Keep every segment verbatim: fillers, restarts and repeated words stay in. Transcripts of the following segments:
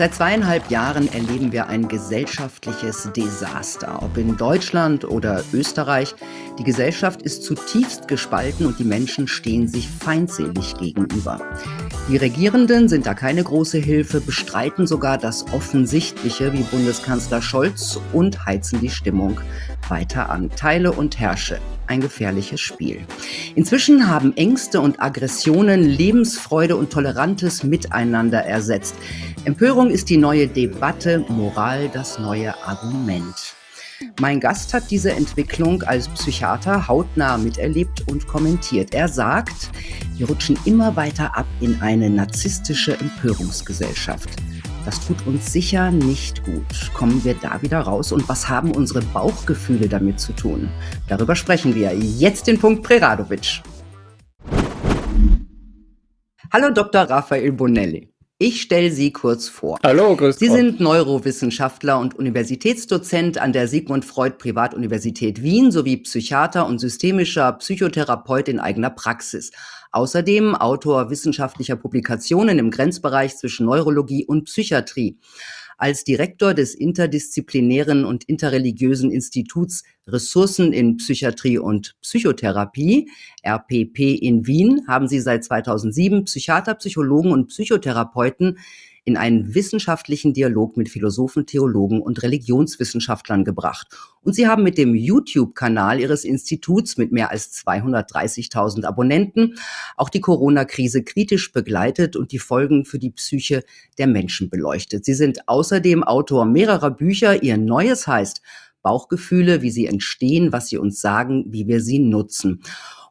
Seit zweieinhalb Jahren erleben wir ein gesellschaftliches Desaster, ob in Deutschland oder Österreich. Die Gesellschaft ist zutiefst gespalten und die Menschen stehen sich feindselig gegenüber. Die Regierenden sind da keine große Hilfe, bestreiten sogar das Offensichtliche wie Bundeskanzler Scholz und heizen die Stimmung weiter an. Teile und herrsche. Ein gefährliches Spiel. Inzwischen haben Ängste und Aggressionen Lebensfreude und tolerantes Miteinander ersetzt. Empörung ist die neue Debatte, Moral das neue Argument. Mein Gast hat diese Entwicklung als Psychiater hautnah miterlebt und kommentiert. Er sagt, wir rutschen immer weiter ab in eine narzisstische Empörungsgesellschaft. Das tut uns sicher nicht gut. Kommen wir da wieder raus und was haben unsere Bauchgefühle damit zu tun? Darüber sprechen wir jetzt in Punkt Preradovic. Hallo Doktor Raphael Bonelli. Ich stelle Sie kurz vor. Hallo, grüß Sie Gott. Sind Neurowissenschaftler und Universitätsdozent an der Sigmund Freud Privatuniversität Wien sowie Psychiater und systemischer Psychotherapeut in eigener Praxis. Außerdem Autor wissenschaftlicher Publikationen im Grenzbereich zwischen Neurologie und Psychiatrie. Als Direktor des interdisziplinären und interreligiösen Instituts Ressourcen in Psychiatrie und Psychotherapie, R P P in Wien, haben sie seit zweitausendsieben Psychiater, Psychologen und Psychotherapeuten in einen wissenschaftlichen Dialog mit Philosophen, Theologen und Religionswissenschaftlern gebracht. Und sie haben mit dem YouTube-Kanal ihres Instituts mit mehr als zweihundertdreißigtausend Abonnenten auch die Corona-Krise kritisch begleitet und die Folgen für die Psyche der Menschen beleuchtet. Sie sind außerdem Autor mehrerer Bücher. Ihr neues heißt Bauchgefühle, wie sie entstehen, was sie uns sagen, wie wir sie nutzen.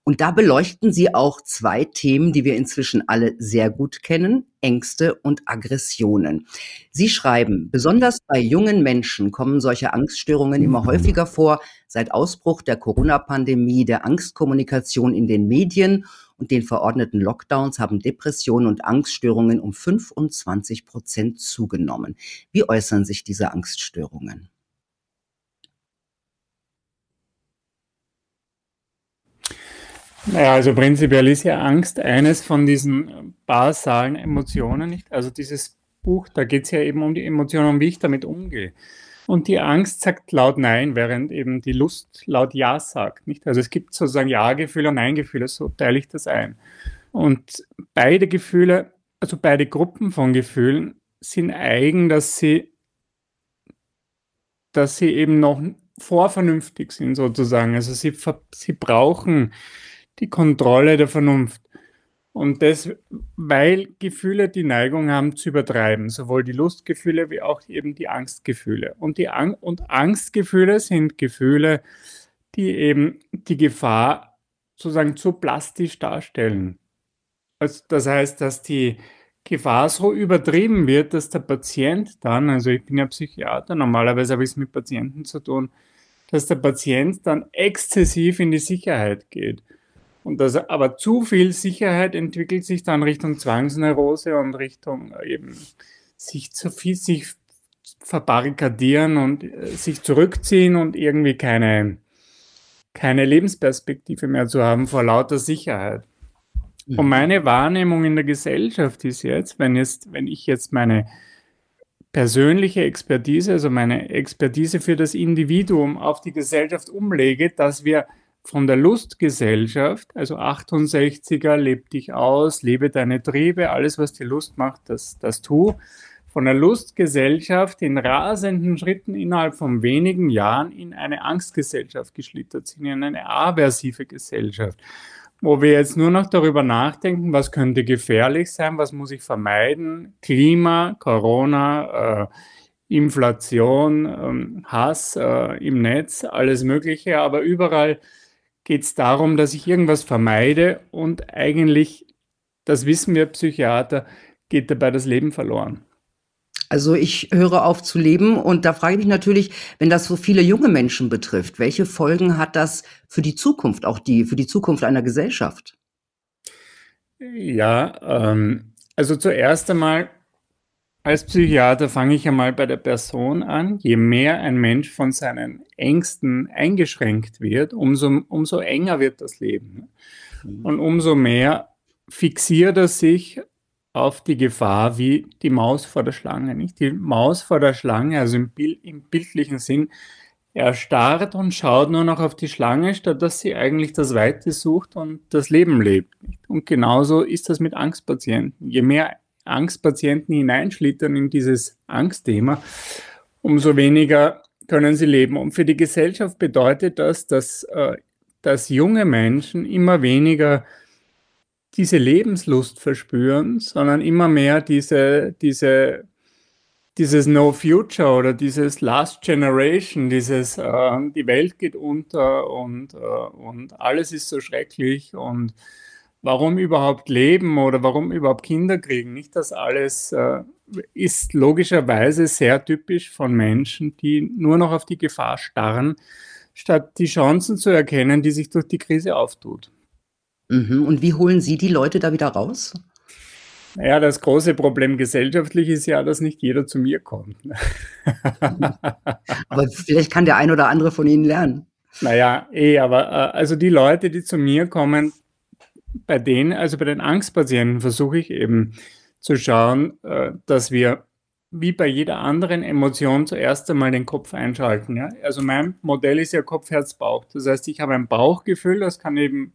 Und da beleuchten Sie auch zwei Themen, die wir inzwischen alle sehr gut kennen, Ängste und Aggressionen. Sie schreiben, besonders bei jungen Menschen kommen solche Angststörungen immer häufiger vor, seit Ausbruch der Corona-Pandemie, der Angstkommunikation in den Medien und den verordneten Lockdowns haben Depressionen und Angststörungen um fünfundzwanzig Prozent zugenommen. Wie äußern sich diese Angststörungen? Naja, also prinzipiell ist ja Angst eines von diesen basalen Emotionen, nicht? Also dieses Buch, da geht es ja eben um die Emotionen, um wie ich damit umgehe. Und die Angst sagt laut Nein, während eben die Lust laut Ja sagt, nicht? Also es gibt sozusagen Ja-Gefühle und Nein-Gefühle, so teile ich das ein. Und beide Gefühle, also beide Gruppen von Gefühlen sind eigen, dass sie, dass sie eben noch vorvernünftig sind sozusagen. Also sie, sie brauchen die Kontrolle der Vernunft. Und das, weil Gefühle die Neigung haben zu übertreiben, sowohl die Lustgefühle wie auch eben die Angstgefühle. Und, die Ang- und Angstgefühle sind Gefühle, die eben die Gefahr sozusagen zu plastisch darstellen. Also das heißt, dass die Gefahr so übertrieben wird, dass der Patient dann, also ich bin ja Psychiater, normalerweise habe ich es mit Patienten zu tun, dass der Patient dann exzessiv in die Sicherheit geht. Und das, aber zu viel Sicherheit entwickelt sich dann Richtung Zwangsneurose und Richtung eben sich zu viel sich verbarrikadieren und äh, sich zurückziehen und irgendwie keine, keine Lebensperspektive mehr zu haben vor lauter Sicherheit. Mhm. Und meine Wahrnehmung in der Gesellschaft ist jetzt, wenn jetzt, wenn ich jetzt meine persönliche Expertise, also meine Expertise für das Individuum auf die Gesellschaft umlege, dass wir von der Lustgesellschaft, also achtundsechziger, leb dich aus, lebe deine Triebe, alles, was die Lust macht, das, das tu. Von der Lustgesellschaft in rasenden Schritten innerhalb von wenigen Jahren in eine Angstgesellschaft geschlittert sind, in eine aversive Gesellschaft, wo wir jetzt nur noch darüber nachdenken, was könnte gefährlich sein, was muss ich vermeiden, Klima, Corona, äh, Inflation, ähm, Hass äh, im Netz, alles Mögliche, aber überall geht es darum, dass ich irgendwas vermeide und eigentlich, das wissen wir Psychiater, geht dabei das Leben verloren. Also ich höre auf zu leben und da frage ich mich natürlich, wenn das so viele junge Menschen betrifft, welche Folgen hat das für die Zukunft, auch die für die Zukunft einer Gesellschaft? Ja, ähm, also zuerst einmal, als Psychiater fange ich einmal bei der Person an. Je mehr ein Mensch von seinen Ängsten eingeschränkt wird, umso, umso enger wird das Leben. Und umso mehr fixiert er sich auf die Gefahr wie die Maus vor der Schlange. Nicht? Die Maus vor der Schlange, also im, Bild, im bildlichen Sinn, erstarrt und schaut nur noch auf die Schlange, statt dass sie eigentlich das Weite sucht und das Leben lebt. Nicht? Und genauso ist das mit Angstpatienten. Je mehr Angstpatienten hineinschlittern in dieses Angstthema, umso weniger können sie leben. Und für die Gesellschaft bedeutet das, dass, äh, dass junge Menschen immer weniger diese Lebenslust verspüren, sondern immer mehr diese, diese, dieses No Future oder dieses Last Generation, dieses äh, die Welt geht unter und, äh, und alles ist so schrecklich und warum überhaupt leben oder warum überhaupt Kinder kriegen. Nicht das alles äh, ist logischerweise sehr typisch von Menschen, die nur noch auf die Gefahr starren, statt die Chancen zu erkennen, die sich durch die Krise auftut. Und wie holen Sie die Leute da wieder raus? Naja, das große Problem gesellschaftlich ist ja, dass nicht jeder zu mir kommt. Aber vielleicht kann der ein oder andere von Ihnen lernen. Naja, eh, aber also die Leute, die zu mir kommen, bei denen, also bei den Angstpatienten versuche ich eben zu schauen, dass wir wie bei jeder anderen Emotion zuerst einmal den Kopf einschalten. Ja? Also mein Modell ist ja Kopf, Herz, Bauch. Das heißt, ich habe ein Bauchgefühl, das kann eben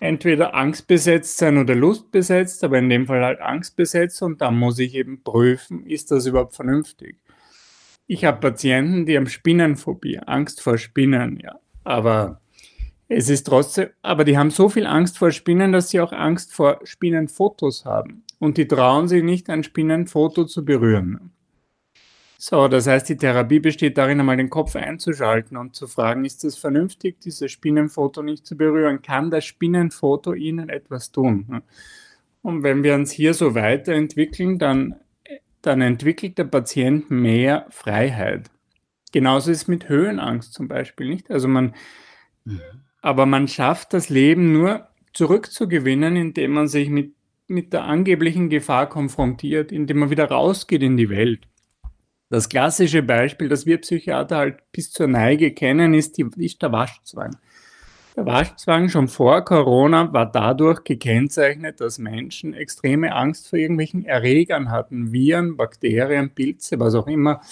entweder angstbesetzt sein oder lustbesetzt, aber in dem Fall halt angstbesetzt, und dann muss ich eben prüfen, ist das überhaupt vernünftig. Ich habe Patienten, die haben Spinnenphobie, Angst vor Spinnen, ja, aber es ist trotzdem, aber die haben so viel Angst vor Spinnen, dass sie auch Angst vor Spinnenfotos haben und die trauen sich nicht, ein Spinnenfoto zu berühren. So, das heißt, die Therapie besteht darin, einmal den Kopf einzuschalten und zu fragen, ist es vernünftig, dieses Spinnenfoto nicht zu berühren? Kann das Spinnenfoto Ihnen etwas tun? Und wenn wir uns hier so weiterentwickeln, dann, dann entwickelt der Patient mehr Freiheit. Genauso ist es mit Höhenangst zum Beispiel, nicht? Also man, ja. Aber man schafft das Leben nur zurückzugewinnen, indem man sich mit, mit der angeblichen Gefahr konfrontiert, indem man wieder rausgeht in die Welt. Das klassische Beispiel, das wir Psychiater halt bis zur Neige kennen, ist, die, ist der Waschzwang. Der Waschzwang schon vor Corona war dadurch gekennzeichnet, dass Menschen extreme Angst vor irgendwelchen Erregern hatten. Viren, Bakterien, Pilze, was auch immer,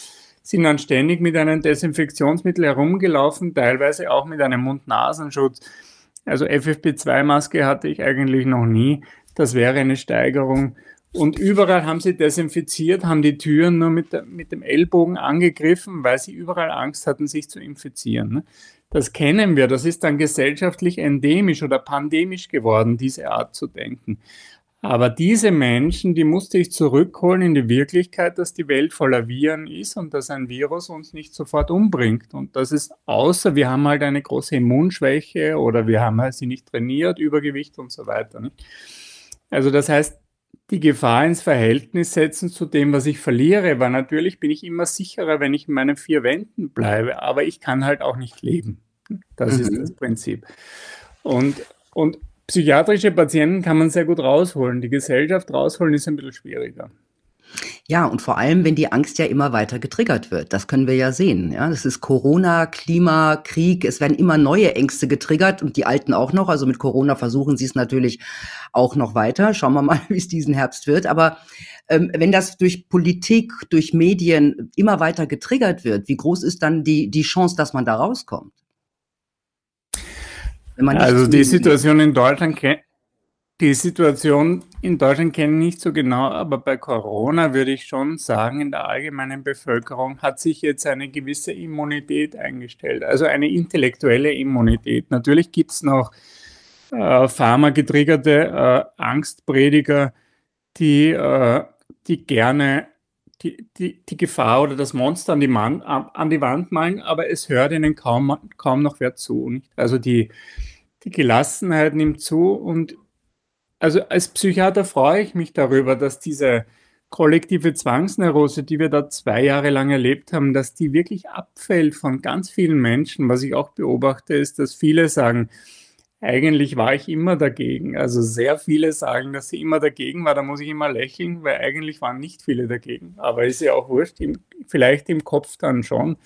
sind dann ständig mit einem Desinfektionsmittel herumgelaufen, teilweise auch mit einem Mund-Nasen-Schutz. Also F F P zwei Maske hatte ich eigentlich noch nie. Das wäre eine Steigerung. Und überall haben sie desinfiziert, haben die Türen nur mit, der, mit dem Ellbogen angegriffen, weil sie überall Angst hatten, sich zu infizieren. Das kennen wir, das ist dann gesellschaftlich endemisch oder pandemisch geworden, diese Art zu denken. Aber diese Menschen, die musste ich zurückholen in die Wirklichkeit, dass die Welt voller Viren ist und dass ein Virus uns nicht sofort umbringt. Und das ist, außer wir haben halt eine große Immunschwäche oder wir haben halt sie nicht trainiert, Übergewicht und so weiter. Also das heißt, die Gefahr ins Verhältnis setzen zu dem, was ich verliere, weil natürlich bin ich immer sicherer, wenn ich in meinen vier Wänden bleibe, aber ich kann halt auch nicht leben. Das mhm. ist das Prinzip. Und, und psychiatrische Patienten kann man sehr gut rausholen. Die Gesellschaft rausholen ist ein bisschen schwieriger. Ja, und vor allem, wenn die Angst ja immer weiter getriggert wird. Das können wir ja sehen. Ja? Das ist Corona, Klima, Krieg. Es werden immer neue Ängste getriggert und die alten auch noch. Also mit Corona versuchen sie es natürlich auch noch weiter. Schauen wir mal, wie es diesen Herbst wird. Aber ähm, wenn das durch Politik, durch Medien immer weiter getriggert wird, wie groß ist dann die, die Chance, dass man da rauskommt? Wenn man also die Situation in Deutschland kennt. Die Situation in Deutschland kenne ich nicht so genau, aber bei Corona würde ich schon sagen, in der allgemeinen Bevölkerung hat sich jetzt eine gewisse Immunität eingestellt, also eine intellektuelle Immunität. Natürlich gibt es noch äh, pharmagetriggerte äh, Angstprediger, die, äh, die gerne die, die, die Gefahr oder das Monster an die, Man- an die Wand malen, aber es hört ihnen kaum, kaum noch wer zu. Nicht? Also die, die Gelassenheit nimmt zu und also als Psychiater freue ich mich darüber, dass diese kollektive Zwangsneurose, die wir da zwei Jahre lang erlebt haben, dass die wirklich abfällt von ganz vielen Menschen. Was ich auch beobachte, ist, dass viele sagen, eigentlich war ich immer dagegen. Also sehr viele sagen, dass sie immer dagegen war. Da muss ich immer lächeln, weil eigentlich waren nicht viele dagegen. Aber ist ja auch wurscht, vielleicht im Kopf dann schon.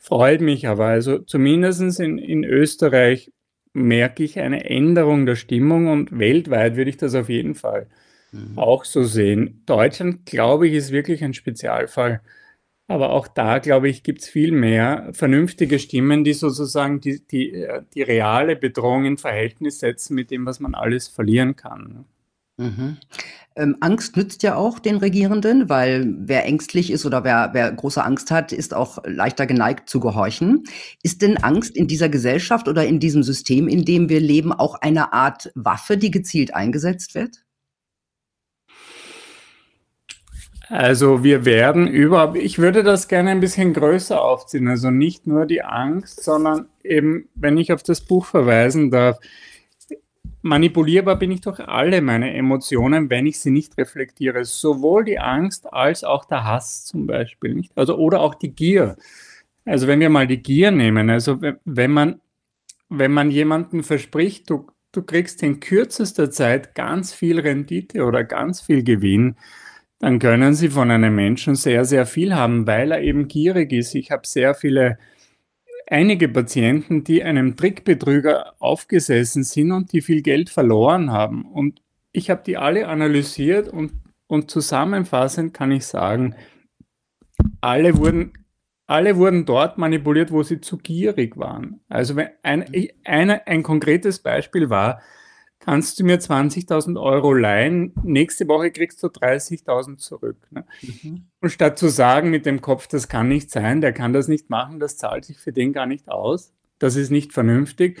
Freut mich aber. Also zumindest in, in Österreich merke ich eine Änderung der Stimmung und weltweit würde ich das auf jeden Fall mhm. auch so sehen. Deutschland, glaube ich, ist wirklich ein Spezialfall. Aber auch da, glaube ich, gibt es viel mehr vernünftige Stimmen, die sozusagen die, die, die reale Bedrohung in Verhältnis setzen mit dem, was man alles verlieren kann. Mhm. Ähm, Angst nützt ja auch den Regierenden, weil wer ängstlich ist oder wer, wer große Angst hat, ist auch leichter geneigt zu gehorchen. Ist denn Angst in dieser Gesellschaft oder in diesem System, in dem wir leben, auch eine Art Waffe, die gezielt eingesetzt wird? Also wir werden über, ich würde das gerne ein bisschen größer aufziehen, also nicht nur die Angst, sondern eben, wenn ich auf das Buch verweisen darf, manipulierbar bin ich durch alle meine Emotionen, wenn ich sie nicht reflektiere, sowohl die Angst als auch der Hass zum Beispiel, nicht? Also, oder auch die Gier. Also wenn wir mal die Gier nehmen, also wenn man, wenn man jemanden verspricht, du, du kriegst in kürzester Zeit ganz viel Rendite oder ganz viel Gewinn, dann können sie von einem Menschen sehr, sehr viel haben, weil er eben gierig ist. Ich habe sehr viele, einige Patienten, die einem Trickbetrüger aufgesessen sind und die viel Geld verloren haben. Und ich habe die alle analysiert und, und zusammenfassend kann ich sagen, alle wurden, alle wurden dort manipuliert, wo sie zu gierig waren. Also wenn ein, ein, ein konkretes Beispiel war, kannst du mir zwanzigtausend Euro leihen, nächste Woche kriegst du dreißigtausend zurück. Ne? Mhm. Und statt zu sagen mit dem Kopf, das kann nicht sein, der kann das nicht machen, das zahlt sich für den gar nicht aus, das ist nicht vernünftig,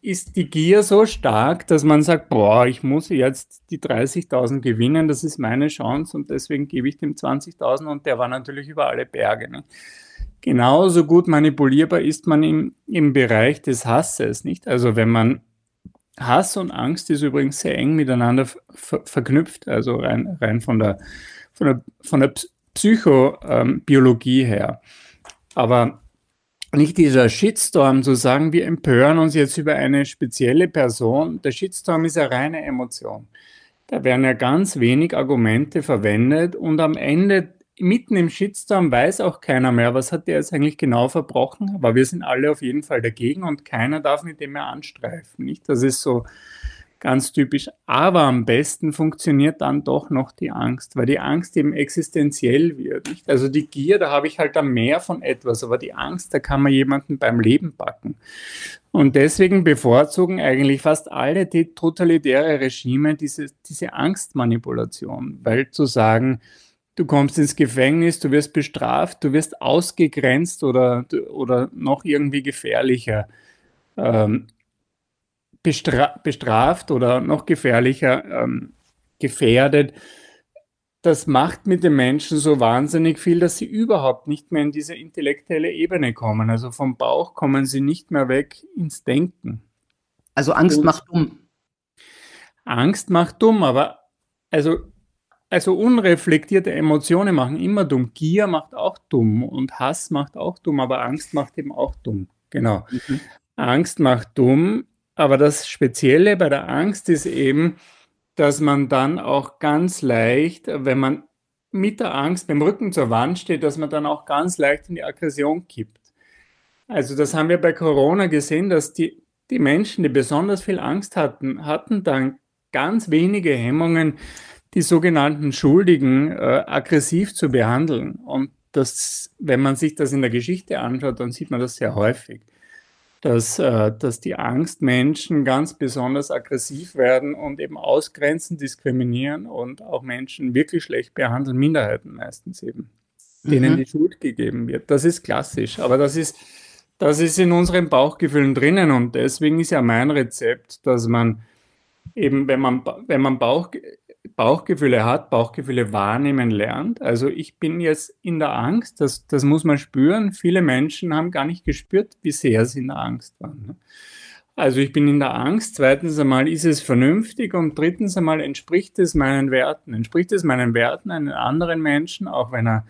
ist die Gier so stark, dass man sagt, boah, ich muss jetzt die dreißigtausend gewinnen, das ist meine Chance und deswegen gebe ich dem zwanzigtausend und der war natürlich über alle Berge. Ne? Genauso gut manipulierbar ist man im, im Bereich des Hasses, nicht? Also wenn man Hass und Angst ist übrigens sehr eng miteinander ver- verknüpft, also rein, rein von der, von der, von der Psychobiologie ähm, her. Aber nicht dieser Shitstorm zu sagen, wir empören uns jetzt über eine spezielle Person. Der Shitstorm ist eine reine Emotion. Da werden ja ganz wenig Argumente verwendet und am Ende, mitten im Shitstorm, weiß auch keiner mehr, was hat der jetzt eigentlich genau verbrochen, aber wir sind alle auf jeden Fall dagegen und keiner darf mit dem mehr anstreifen, nicht? Das ist so ganz typisch, aber am besten funktioniert dann doch noch die Angst, weil die Angst eben existenziell wird, nicht? Also die Gier, da habe ich halt dann mehr von etwas, aber die Angst, da kann man jemanden beim Leben packen. Und deswegen bevorzugen eigentlich fast alle die totalitäre Regime diese, diese Angstmanipulation, weil zu sagen, du kommst ins Gefängnis, du wirst bestraft, du wirst ausgegrenzt oder, oder noch irgendwie gefährlicher ähm, bestra- bestraft oder noch gefährlicher ähm, gefährdet. Das macht mit den Menschen so wahnsinnig viel, dass sie überhaupt nicht mehr in diese intellektuelle Ebene kommen. Also vom Bauch kommen sie nicht mehr weg ins Denken. Also Angst Und macht dumm. Angst macht dumm, aber also... Also unreflektierte Emotionen machen immer dumm. Gier macht auch dumm und Hass macht auch dumm, aber Angst macht eben auch dumm. Genau. Mhm. Angst macht dumm, aber das Spezielle bei der Angst ist eben, dass man dann auch ganz leicht, wenn man mit der Angst beim Rücken zur Wand steht, dass man dann auch ganz leicht in die Aggression kippt. Also das haben wir bei Corona gesehen, dass die, die Menschen, die besonders viel Angst hatten, hatten dann ganz wenige Hemmungen, die sogenannten Schuldigen äh, aggressiv zu behandeln. Und das, wenn man sich das in der Geschichte anschaut, dann sieht man das sehr häufig, dass, äh, dass die Angstmenschen ganz besonders aggressiv werden und eben ausgrenzen, diskriminieren und auch Menschen wirklich schlecht behandeln, Minderheiten meistens eben, denen mhm. die Schuld gegeben wird. Das ist klassisch, aber das ist, das ist in unseren Bauchgefühlen drinnen und deswegen ist ja mein Rezept, dass man eben, wenn man, wenn man Bauch... Bauchgefühle hat, Bauchgefühle wahrnehmen lernt. Also ich bin jetzt in der Angst, das, das muss man spüren. Viele Menschen haben gar nicht gespürt, wie sehr sie in der Angst waren. Also ich bin in der Angst, zweitens einmal ist es vernünftig und drittens einmal entspricht es meinen Werten. Entspricht es meinen Werten, einen anderen Menschen, auch wenn er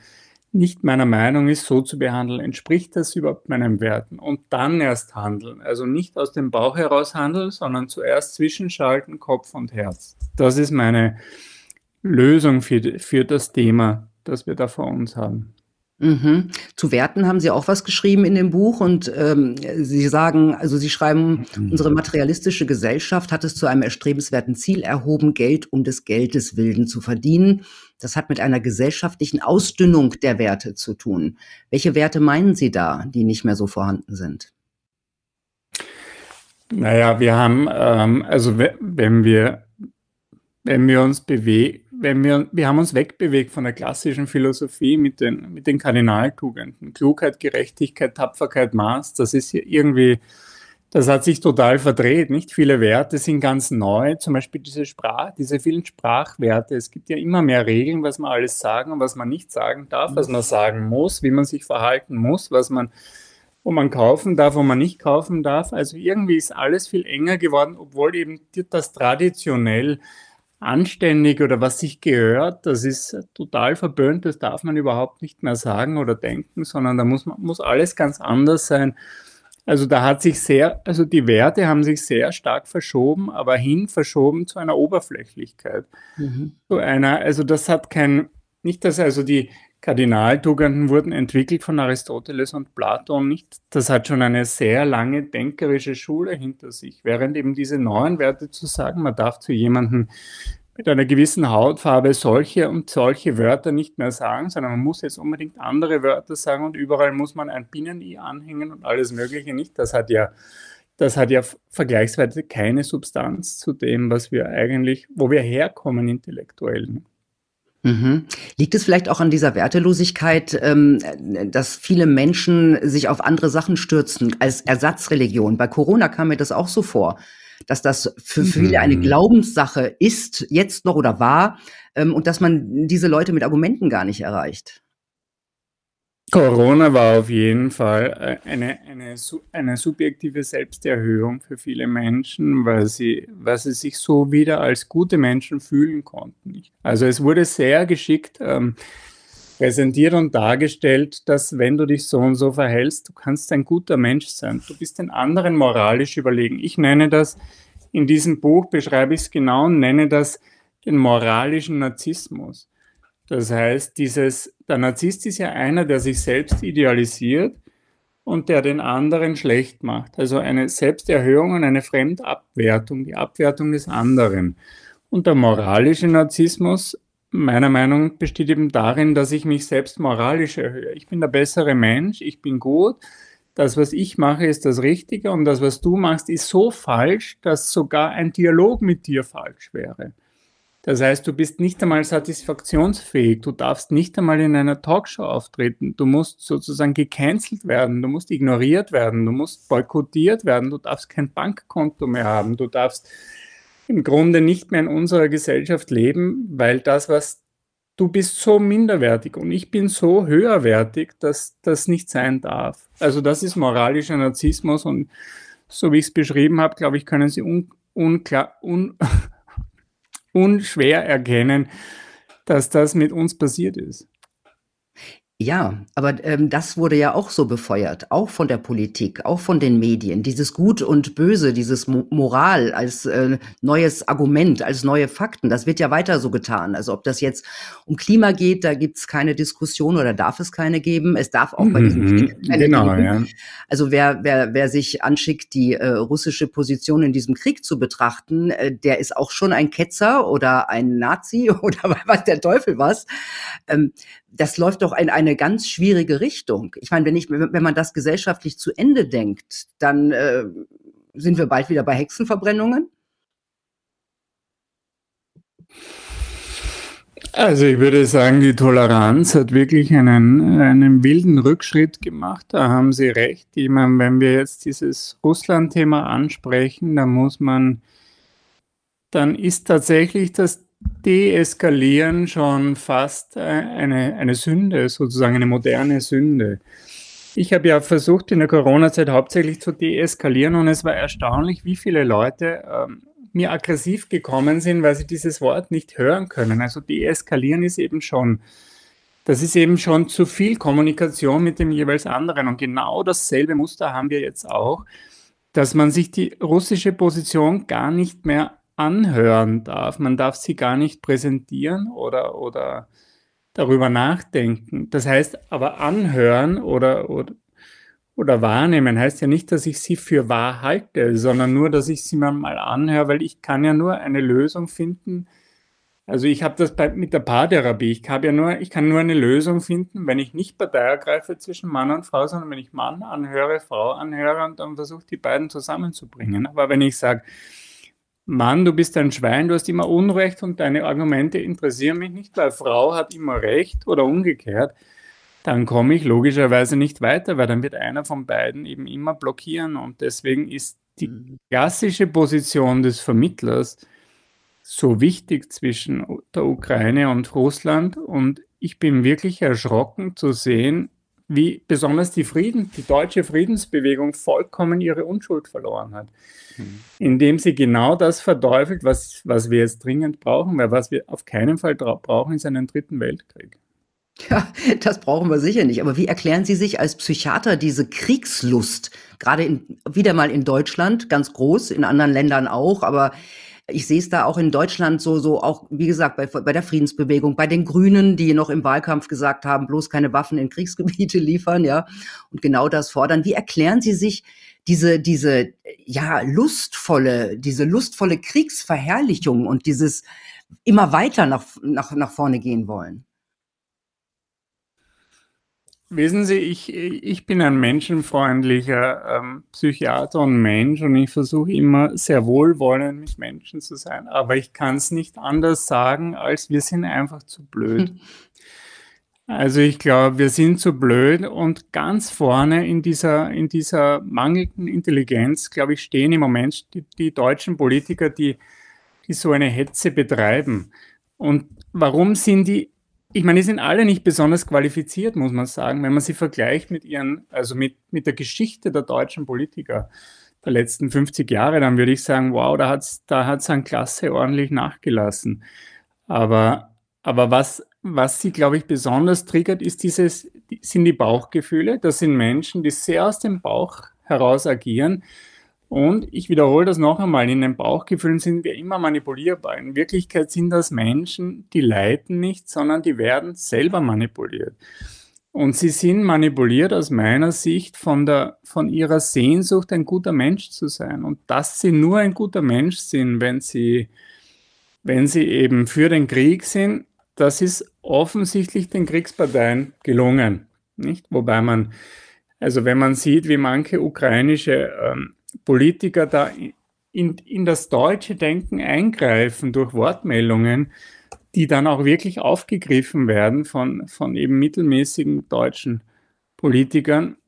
nicht meiner Meinung ist, so zu behandeln, entspricht das überhaupt meinen Werten? Und dann erst handeln. Also nicht aus dem Bauch heraus handeln, sondern zuerst zwischenschalten, Kopf und Herz. Das ist meine Lösung für, für das Thema, das wir da vor uns haben. Mhm. Zu Werten haben Sie auch was geschrieben in dem Buch und ähm, Sie sagen, also Sie schreiben, unsere materialistische Gesellschaft hat es zu einem erstrebenswerten Ziel erhoben, Geld um des Geldes willen zu verdienen. Das hat mit einer gesellschaftlichen Ausdünnung der Werte zu tun. Welche Werte meinen Sie da, die nicht mehr so vorhanden sind? Naja, wir haben, ähm, also wenn wir, wenn wir uns bewegen, Wenn wir, wir haben uns wegbewegt von der klassischen Philosophie mit den, mit den Kardinaltugenden. Klugheit, Gerechtigkeit, Tapferkeit, Maß, das ist irgendwie, das hat sich total verdreht, nicht? Viele Werte sind ganz neu, zum Beispiel diese Sprache, diese vielen Sprachwerte. Es gibt ja immer mehr Regeln, was man alles sagen und was man nicht sagen darf, was man sagen muss, wie man sich verhalten muss, was man, wo man kaufen darf, wo man nicht kaufen darf. Also irgendwie ist alles viel enger geworden, obwohl eben das traditionell anständig oder was sich gehört, das ist total verböhnt, das darf man überhaupt nicht mehr sagen oder denken, sondern da muss man, muss alles ganz anders sein. Also da hat sich sehr, also die Werte haben sich sehr stark verschoben, aber hin verschoben zu einer Oberflächlichkeit. Mhm. Zu einer, also das hat kein, nicht dass also die Kardinaltugenden wurden entwickelt von Aristoteles und Platon, nicht? Das hat schon eine sehr lange denkerische Schule hinter sich, während eben diese neuen Werte zu sagen, man darf zu jemandem mit einer gewissen Hautfarbe solche und solche Wörter nicht mehr sagen, sondern man muss jetzt unbedingt andere Wörter sagen und überall muss man ein Binnen-I anhängen und alles Mögliche nicht. Das hat ja, das hat ja vergleichsweise keine Substanz zu dem, was wir eigentlich, wo wir herkommen intellektuell. Mhm. Liegt es vielleicht auch an dieser Wertelosigkeit, ähm, dass viele Menschen sich auf andere Sachen stürzen als Ersatzreligion? Bei Corona kam mir das auch so vor, dass das für viele eine Glaubenssache ist, jetzt noch oder war, ähm, und dass man diese Leute mit Argumenten gar nicht erreicht. Corona war auf jeden Fall eine, eine, eine subjektive Selbsterhöhung für viele Menschen, weil sie, weil sie sich so wieder als gute Menschen fühlen konnten. Also es wurde sehr geschickt ähm, präsentiert und dargestellt, dass wenn du dich so und so verhältst, du kannst ein guter Mensch sein. Du bist den anderen moralisch überlegen. Ich nenne das, in diesem Buch beschreibe ich es genau, und nenne das den moralischen Narzissmus. Das heißt, dieses, der Narzisst ist ja einer, der sich selbst idealisiert und der den anderen schlecht macht. Also eine Selbsterhöhung und eine Fremdabwertung, die Abwertung des anderen. Und der moralische Narzissmus, meiner Meinung nach, besteht eben darin, dass ich mich selbst moralisch erhöhe. Ich bin der bessere Mensch, ich bin gut, das, was ich mache, ist das Richtige und das, was du machst, ist so falsch, dass sogar ein Dialog mit dir falsch wäre. Das heißt, du bist nicht einmal satisfaktionsfähig, du darfst nicht einmal in einer Talkshow auftreten, du musst sozusagen gecancelt werden, du musst ignoriert werden, du musst boykottiert werden, du darfst kein Bankkonto mehr haben, du darfst im Grunde nicht mehr in unserer Gesellschaft leben, weil das, was du bist so minderwertig und ich bin so höherwertig, dass das nicht sein darf. Also das ist moralischer Narzissmus und so wie ich es beschrieben habe, glaube ich, können Sie un, unklar... Un, unschwer erkennen, dass das mit uns passiert ist. Ja, aber ähm, das wurde ja auch so befeuert, auch von der Politik, auch von den Medien. Dieses Gut und Böse, dieses Mo- Moral als äh, neues Argument, als neue Fakten, das wird ja weiter so getan. Also ob das jetzt um Klima geht, da gibt es keine Diskussion oder darf es keine geben. Es darf auch bei diesen mhm, Krieg keine genau, geben. Ja. Also wer, wer, wer sich anschickt, die äh, russische Position in diesem Krieg zu betrachten, äh, der ist auch schon ein Ketzer oder ein Nazi oder was der Teufel was. Ähm, das läuft doch in eine eine ganz schwierige Richtung. Ich meine, wenn, ich, wenn man das gesellschaftlich zu Ende denkt, dann äh, sind wir bald wieder bei Hexenverbrennungen? Also ich würde sagen, die Toleranz hat wirklich einen, einen wilden Rückschritt gemacht. Da haben Sie recht. Ich meine, wenn wir jetzt dieses Russland-Thema ansprechen, dann muss man, dann ist tatsächlich das Deeskalieren schon fast eine, eine Sünde, sozusagen eine moderne Sünde. Ich habe ja versucht, in der Corona-Zeit hauptsächlich zu deeskalieren und es war erstaunlich, wie viele Leute ähm, mir aggressiv gekommen sind, weil sie dieses Wort nicht hören können. Also deeskalieren ist eben schon, das ist eben schon zu viel Kommunikation mit dem jeweils anderen und genau dasselbe Muster haben wir jetzt auch, dass man sich die russische Position gar nicht mehr anhören darf. Man darf sie gar nicht präsentieren oder, oder darüber nachdenken. Das heißt, aber anhören oder, oder, oder wahrnehmen heißt ja nicht, dass ich sie für wahr halte, sondern nur, dass ich sie mir mal anhöre, weil ich kann ja nur eine Lösung finden. Also ich habe das bei, mit der Paartherapie. Ich habe ja nur, ich kann nur eine Lösung finden, wenn ich nicht Partei ergreife zwischen Mann und Frau, sondern wenn ich Mann anhöre, Frau anhöre und dann versuche, die beiden zusammenzubringen. Aber wenn ich sage, Mann, du bist ein Schwein, du hast immer Unrecht und deine Argumente interessieren mich nicht, weil Frau hat immer Recht oder umgekehrt, dann komme ich logischerweise nicht weiter, weil dann wird einer von beiden eben immer blockieren. Und deswegen ist die klassische Position des Vermittlers so wichtig zwischen der Ukraine und Russland, und ich bin wirklich erschrocken zu sehen, wie besonders die Frieden, die deutsche Friedensbewegung vollkommen ihre Unschuld verloren hat, mhm. indem sie genau das verteufelt, was, was wir jetzt dringend brauchen, weil was wir auf keinen Fall dra- brauchen, ist einen dritten Weltkrieg. Ja, das brauchen wir sicher nicht. Aber wie erklären Sie sich als Psychiater diese Kriegslust, gerade in, wieder mal in Deutschland, ganz groß, in anderen Ländern auch, aber ich sehe es da auch in Deutschland so, so auch, wie gesagt, bei, bei der Friedensbewegung, bei den Grünen, die noch im Wahlkampf gesagt haben, bloß keine Waffen in Kriegsgebiete liefern, ja, und genau das fordern. Wie erklären Sie sich diese, diese, ja, lustvolle, diese lustvolle Kriegsverherrlichung und dieses immer weiter nach, nach, nach vorne gehen wollen? Wissen Sie, ich, ich bin ein menschenfreundlicher ähm, Psychiater und Mensch, und ich versuche immer sehr wohlwollend mit Menschen zu sein, aber ich kann es nicht anders sagen, als wir sind einfach zu blöd. Hm. Also ich glaube, wir sind zu blöd, und ganz vorne in dieser, in dieser mangelnden Intelligenz, glaube ich, stehen im Moment die, die deutschen Politiker, die, die so eine Hetze betreiben. Und warum sind die... Ich meine, die sind alle nicht besonders qualifiziert, muss man sagen, wenn man sie vergleicht mit ihren, also mit, mit der Geschichte der deutschen Politiker der letzten fünfzig Jahre, dann würde ich sagen, wow, da hat es da hat's an Klasse ordentlich nachgelassen. Aber, aber was, was sie, glaube ich, besonders triggert, ist dieses, sind die Bauchgefühle. Das sind Menschen, die sehr aus dem Bauch heraus agieren. Und ich wiederhole das noch einmal, in den Bauchgefühlen sind wir immer manipulierbar. In Wirklichkeit sind das Menschen, die leiden nicht, sondern die werden selber manipuliert. Und sie sind manipuliert aus meiner Sicht von, der, von ihrer Sehnsucht, ein guter Mensch zu sein. Und dass sie nur ein guter Mensch sind, wenn sie, wenn sie eben für den Krieg sind, das ist offensichtlich den Kriegsparteien gelungen. Nicht? Wobei man, also wenn man sieht, wie manche ukrainische ähm, Politiker da in, in das deutsche Denken eingreifen durch Wortmeldungen, die dann auch wirklich aufgegriffen werden von, von eben mittelmäßigen deutschen Politikern,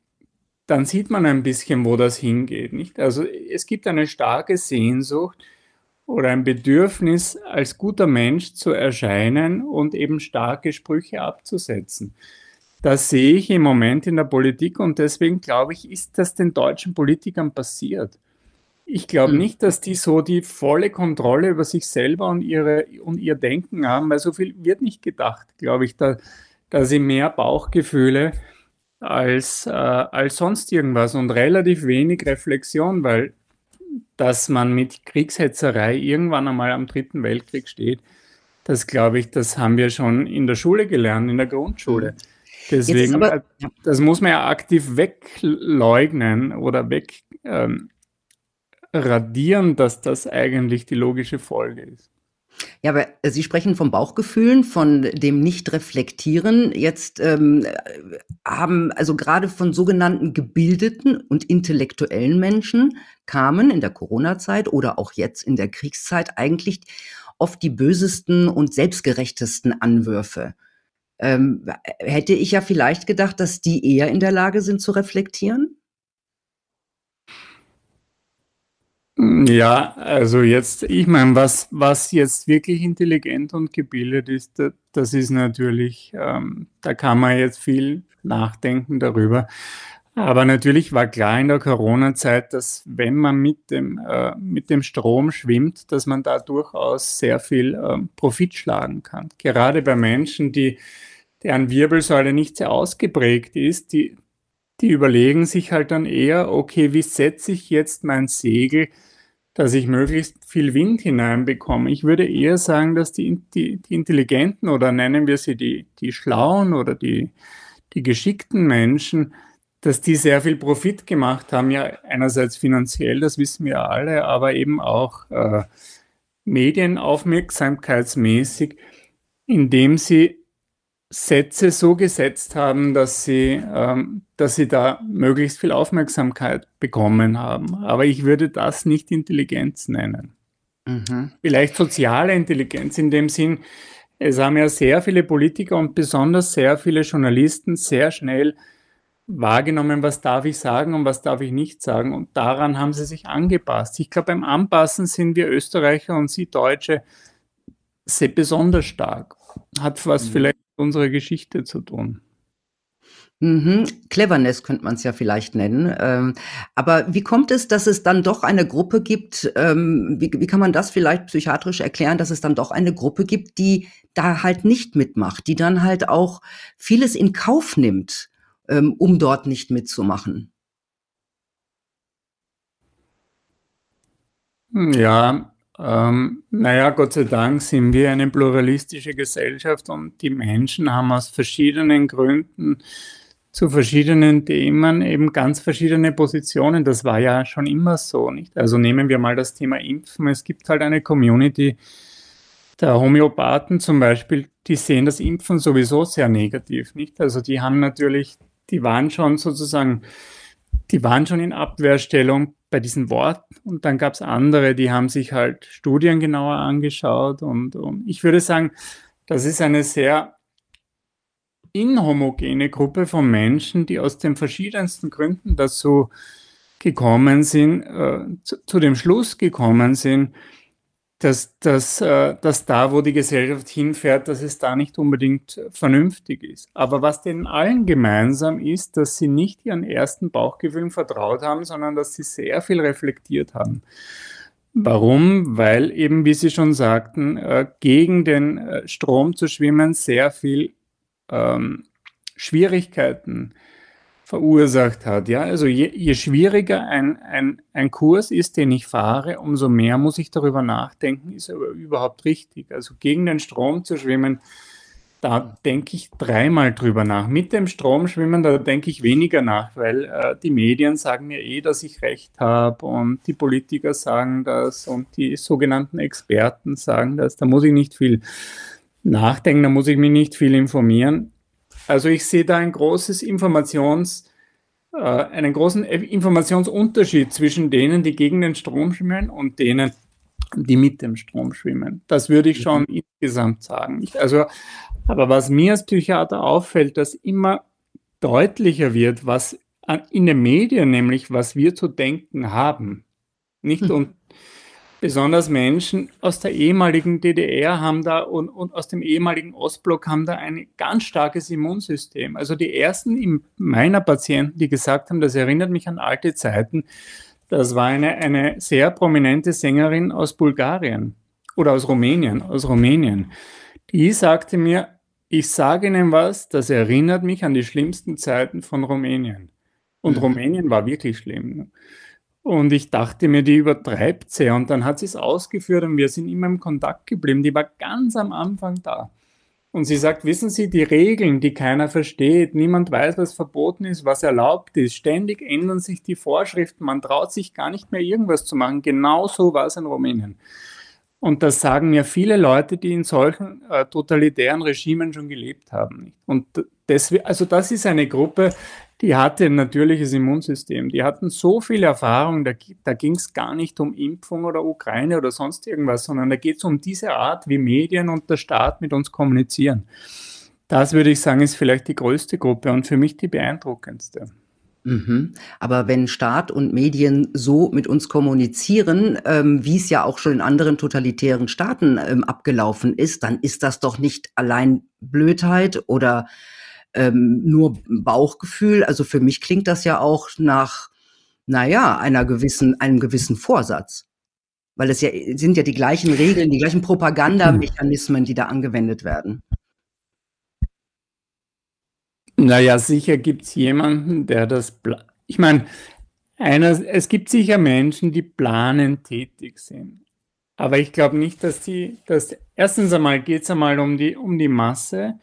dann sieht man ein bisschen, wo das hingeht, nicht? Also es gibt eine starke Sehnsucht oder ein Bedürfnis, als guter Mensch zu erscheinen und eben starke Sprüche abzusetzen. Das sehe ich im Moment in der Politik, und deswegen glaube ich, ist das den deutschen Politikern passiert. Ich glaube nicht, dass die so die volle Kontrolle über sich selber und, ihre, und ihr Denken haben, weil so viel wird nicht gedacht, glaube ich, da, da sind mehr Bauchgefühle als, äh, als sonst irgendwas und relativ wenig Reflexion, weil dass man mit Kriegshetzerei irgendwann einmal am Dritten Weltkrieg steht, das glaube ich, das haben wir schon in der Schule gelernt, in der Grundschule. Deswegen, aber, das muss man ja aktiv wegleugnen oder wegradieren, ähm, dass das eigentlich die logische Folge ist. Ja, aber Sie sprechen von Bauchgefühlen, von dem Nicht-Reflektieren. Jetzt ähm, haben also gerade von sogenannten gebildeten und intellektuellen Menschen kamen in der Corona-Zeit oder auch jetzt in der Kriegszeit eigentlich oft die bösesten und selbstgerechtesten Anwürfe. Ähm, hätte ich ja vielleicht gedacht, dass die eher in der Lage sind zu reflektieren? Ja, also jetzt, ich meine, was, was jetzt wirklich intelligent und gebildet ist, das ist natürlich, ähm, da kann man jetzt viel nachdenken darüber. Aber natürlich war klar in der Corona-Zeit, dass wenn man mit dem, äh, mit dem Strom schwimmt, dass man da durchaus sehr viel ähm, Profit schlagen kann. Gerade bei Menschen, die deren Wirbelsäule nicht sehr ausgeprägt ist, die, die überlegen sich halt dann eher, okay, wie setze ich jetzt mein Segel dass ich möglichst viel Wind hineinbekomme. Ich würde eher sagen, dass die, die, die Intelligenten oder nennen wir sie die, die Schlauen oder die, die geschickten Menschen, dass die sehr viel Profit gemacht haben, ja einerseits finanziell, das wissen wir alle, aber eben auch äh, medienaufmerksamkeitsmäßig, indem sie Sätze so gesetzt haben, dass sie, ähm, dass sie da möglichst viel Aufmerksamkeit bekommen haben. Aber ich würde das nicht Intelligenz nennen. Mhm. Vielleicht soziale Intelligenz in dem Sinn, es haben ja sehr viele Politiker und besonders sehr viele Journalisten sehr schnell wahrgenommen, was darf ich sagen und was darf ich nicht sagen. Und daran haben sie sich angepasst. Ich glaube, beim Anpassen sind wir Österreicher und Sie Deutsche sehr besonders stark. Hat was mhm. vielleicht unsere Geschichte zu tun. Mhm. Cleverness könnte man es ja vielleicht nennen. Ähm, aber wie kommt es, dass es dann doch eine Gruppe gibt, ähm, wie, wie kann man das vielleicht psychiatrisch erklären, dass es dann doch eine Gruppe gibt, die da halt nicht mitmacht, die dann halt auch vieles in Kauf nimmt, ähm, um dort nicht mitzumachen? Ja, Ähm, naja, Gott sei Dank sind wir eine pluralistische Gesellschaft und die Menschen haben aus verschiedenen Gründen zu verschiedenen Themen eben ganz verschiedene Positionen. Das war ja schon immer so, nicht? Also nehmen wir mal das Thema Impfen. Es gibt halt eine Community der Homöopathen zum Beispiel, die sehen das Impfen sowieso sehr negativ, nicht? Also die haben natürlich, die waren schon sozusagen, die waren schon in Abwehrstellung bei diesem Wort. Und dann gab es andere, die haben sich halt Studien genauer angeschaut. Und, und ich würde sagen, das ist eine sehr inhomogene Gruppe von Menschen, die aus den verschiedensten Gründen dazu gekommen sind, äh, zu, zu dem Schluss gekommen sind, dass, dass, äh, dass da, wo die Gesellschaft hinfährt, dass es da nicht unbedingt vernünftig ist. Aber was denen allen gemeinsam ist, dass sie nicht ihren ersten Bauchgefühlen vertraut haben, sondern dass sie sehr viel reflektiert haben. Warum? Weil eben, wie Sie schon sagten, äh, gegen den äh, Strom zu schwimmen sehr viel ähm, Schwierigkeiten verursacht hat. Ja? Also je, je schwieriger ein, ein, ein Kurs ist, den ich fahre, umso mehr muss ich darüber nachdenken, ist er überhaupt richtig. Also gegen den Strom zu schwimmen, da denke ich dreimal drüber nach. Mit dem Strom schwimmen, da denke ich weniger nach, weil äh, die Medien sagen mir eh, dass ich recht habe und die Politiker sagen das und die sogenannten Experten sagen das. Da muss ich nicht viel nachdenken, da muss ich mich nicht viel informieren. Also ich sehe da ein großes Informations, äh, einen großen Informationsunterschied zwischen denen, die gegen den Strom schwimmen und denen, die mit dem Strom schwimmen. Das würde ich schon mhm. insgesamt sagen. Ich, also, aber was mir als Psychiater auffällt, dass immer deutlicher wird, was in den Medien nämlich, was wir zu denken haben. Nicht mhm. und besonders Menschen aus der ehemaligen D D R haben da und, und aus dem ehemaligen Ostblock haben da ein ganz starkes Immunsystem. Also die ersten meiner Patienten, die gesagt haben, das erinnert mich an alte Zeiten, das war eine, eine sehr prominente Sängerin aus Bulgarien oder aus Rumänien, aus Rumänien. Die sagte mir, ich sage Ihnen was, das erinnert mich an die schlimmsten Zeiten von Rumänien. Und mhm. Rumänien war wirklich schlimm. Und ich dachte mir, die übertreibt sehr. Und dann hat sie es ausgeführt und wir sind immer im Kontakt geblieben. Die war ganz am Anfang da. Und sie sagt, wissen Sie, die Regeln, die keiner versteht, niemand weiß, was verboten ist, was erlaubt ist. Ständig ändern sich die Vorschriften. Man traut sich gar nicht mehr, irgendwas zu machen. Genau so war es in Rumänien. Und das sagen mir viele Leute, die in solchen äh, totalitären Regimen schon gelebt haben. Und das, also das ist eine Gruppe, die hatte ein natürliches Immunsystem. Die hatten so viel Erfahrung, da, da ging es gar nicht um Impfung oder Ukraine oder sonst irgendwas, sondern da geht es um diese Art, wie Medien und der Staat mit uns kommunizieren. Das, würde ich sagen, ist vielleicht die größte Gruppe und für mich die beeindruckendste. Mhm. Aber wenn Staat und Medien so mit uns kommunizieren, ähm, wie es ja auch schon in anderen totalitären Staaten ähm, abgelaufen ist, dann ist das doch nicht allein Blödheit oder ähm, nur Bauchgefühl. Also für mich klingt das ja auch nach, naja, einer gewissen, einem gewissen Vorsatz. Weil es ja sind ja die gleichen Regeln, die gleichen Propagandamechanismen, die da angewendet werden. Naja, sicher gibt es jemanden, der das... Bla- ich meine, Einer, es gibt sicher Menschen, die planend tätig sind. Aber ich glaube nicht, dass die, dass erstens einmal geht es einmal um die, um die Masse,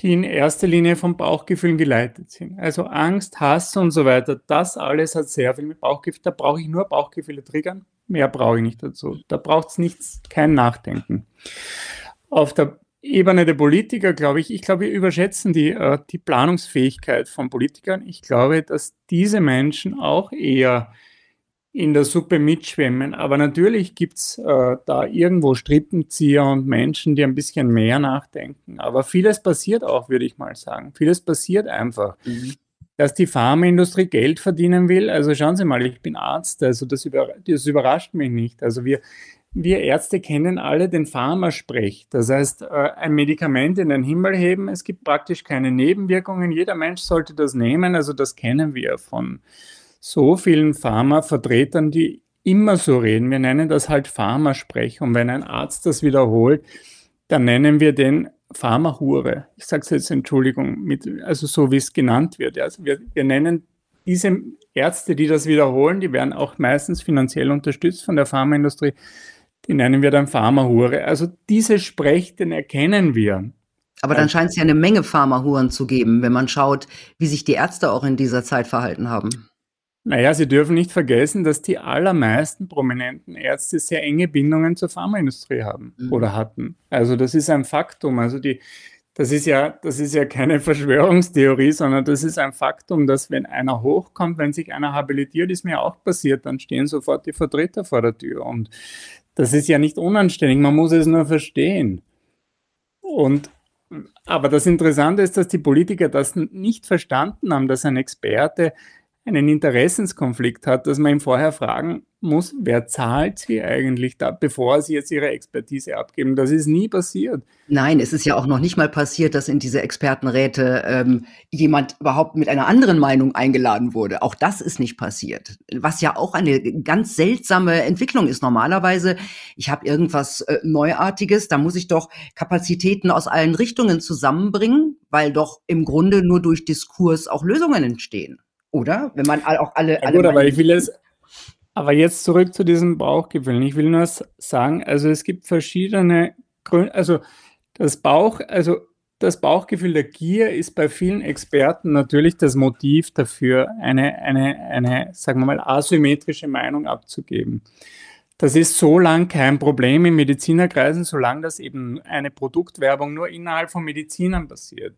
die in erster Linie von Bauchgefühlen geleitet sind. Also Angst, Hass und so weiter, das alles hat sehr viel mit Bauchgefühlen. Da brauche ich nur Bauchgefühle triggern, mehr brauche ich nicht dazu. Da braucht es nichts, kein Nachdenken. Auf der Ebene der Politiker, glaube ich, ich glaube, wir überschätzen die, äh, die Planungsfähigkeit von Politikern. Ich glaube, dass diese Menschen auch eher in der Suppe mitschwimmen. Aber natürlich gibt es äh, da irgendwo Strippenzieher und Menschen, die ein bisschen mehr nachdenken. Aber vieles passiert auch, würde ich mal sagen. Vieles passiert einfach. Mhm. Dass die Pharmaindustrie Geld verdienen will, also schauen Sie mal, ich bin Arzt, also das, über, das überrascht mich nicht. Also wir, wir Ärzte kennen alle den Pharmasprech. Das heißt, äh, ein Medikament in den Himmel heben, es gibt praktisch keine Nebenwirkungen. Jeder Mensch sollte das nehmen, also das kennen wir von so vielen Pharmavertretern, die immer so reden. Wir nennen das halt Pharmasprech. Und wenn ein Arzt das wiederholt, dann nennen wir den Pharmahure. Ich sage es jetzt, Entschuldigung, mit, also so wie es genannt wird. Also wir, wir nennen diese Ärzte, die das wiederholen, die werden auch meistens finanziell unterstützt von der Pharmaindustrie, die nennen wir dann Pharmahure. Also diese Sprech, den erkennen wir. Aber dann scheint es ja eine Menge Pharmahuren zu geben, wenn man schaut, wie sich die Ärzte auch in dieser Zeit verhalten haben. Naja, Sie dürfen nicht vergessen, dass die allermeisten prominenten Ärzte sehr enge Bindungen zur Pharmaindustrie haben mhm. oder hatten. Also das ist ein Faktum. Also die, das ist ja, das ist ja keine Verschwörungstheorie, sondern das ist ein Faktum, dass wenn einer hochkommt, wenn sich einer habilitiert, ist mir auch passiert, dann stehen sofort die Vertreter vor der Tür. Und das ist ja nicht unanständig, man muss es nur verstehen. Und aber das Interessante ist, dass die Politiker das nicht verstanden haben, dass ein Experte einen Interessenskonflikt hat, dass man ihm vorher fragen muss, wer zahlt sie eigentlich da, bevor sie jetzt ihre Expertise abgeben. Das ist nie passiert. Nein, es ist ja auch noch nicht mal passiert, dass in diese Expertenräte ähm, jemand überhaupt mit einer anderen Meinung eingeladen wurde. Auch das ist nicht passiert, was ja auch eine ganz seltsame Entwicklung ist. Normalerweise, ich habe irgendwas äh, Neuartiges, da muss ich doch Kapazitäten aus allen Richtungen zusammenbringen, weil doch im Grunde nur durch Diskurs auch Lösungen entstehen. Oder? Wenn man auch alle... Ja, alle gut, aber, ich will jetzt, aber jetzt zurück zu diesen Bauchgefühlen. Ich will nur sagen, also es gibt verschiedene Gründe, also das Bauch, also das Bauchgefühl der Gier ist bei vielen Experten natürlich das Motiv dafür, eine, eine, eine, sagen wir mal, asymmetrische Meinung abzugeben. Das ist so lang kein Problem in Medizinerkreisen, solange das eben eine Produktwerbung nur innerhalb von Medizinern passiert.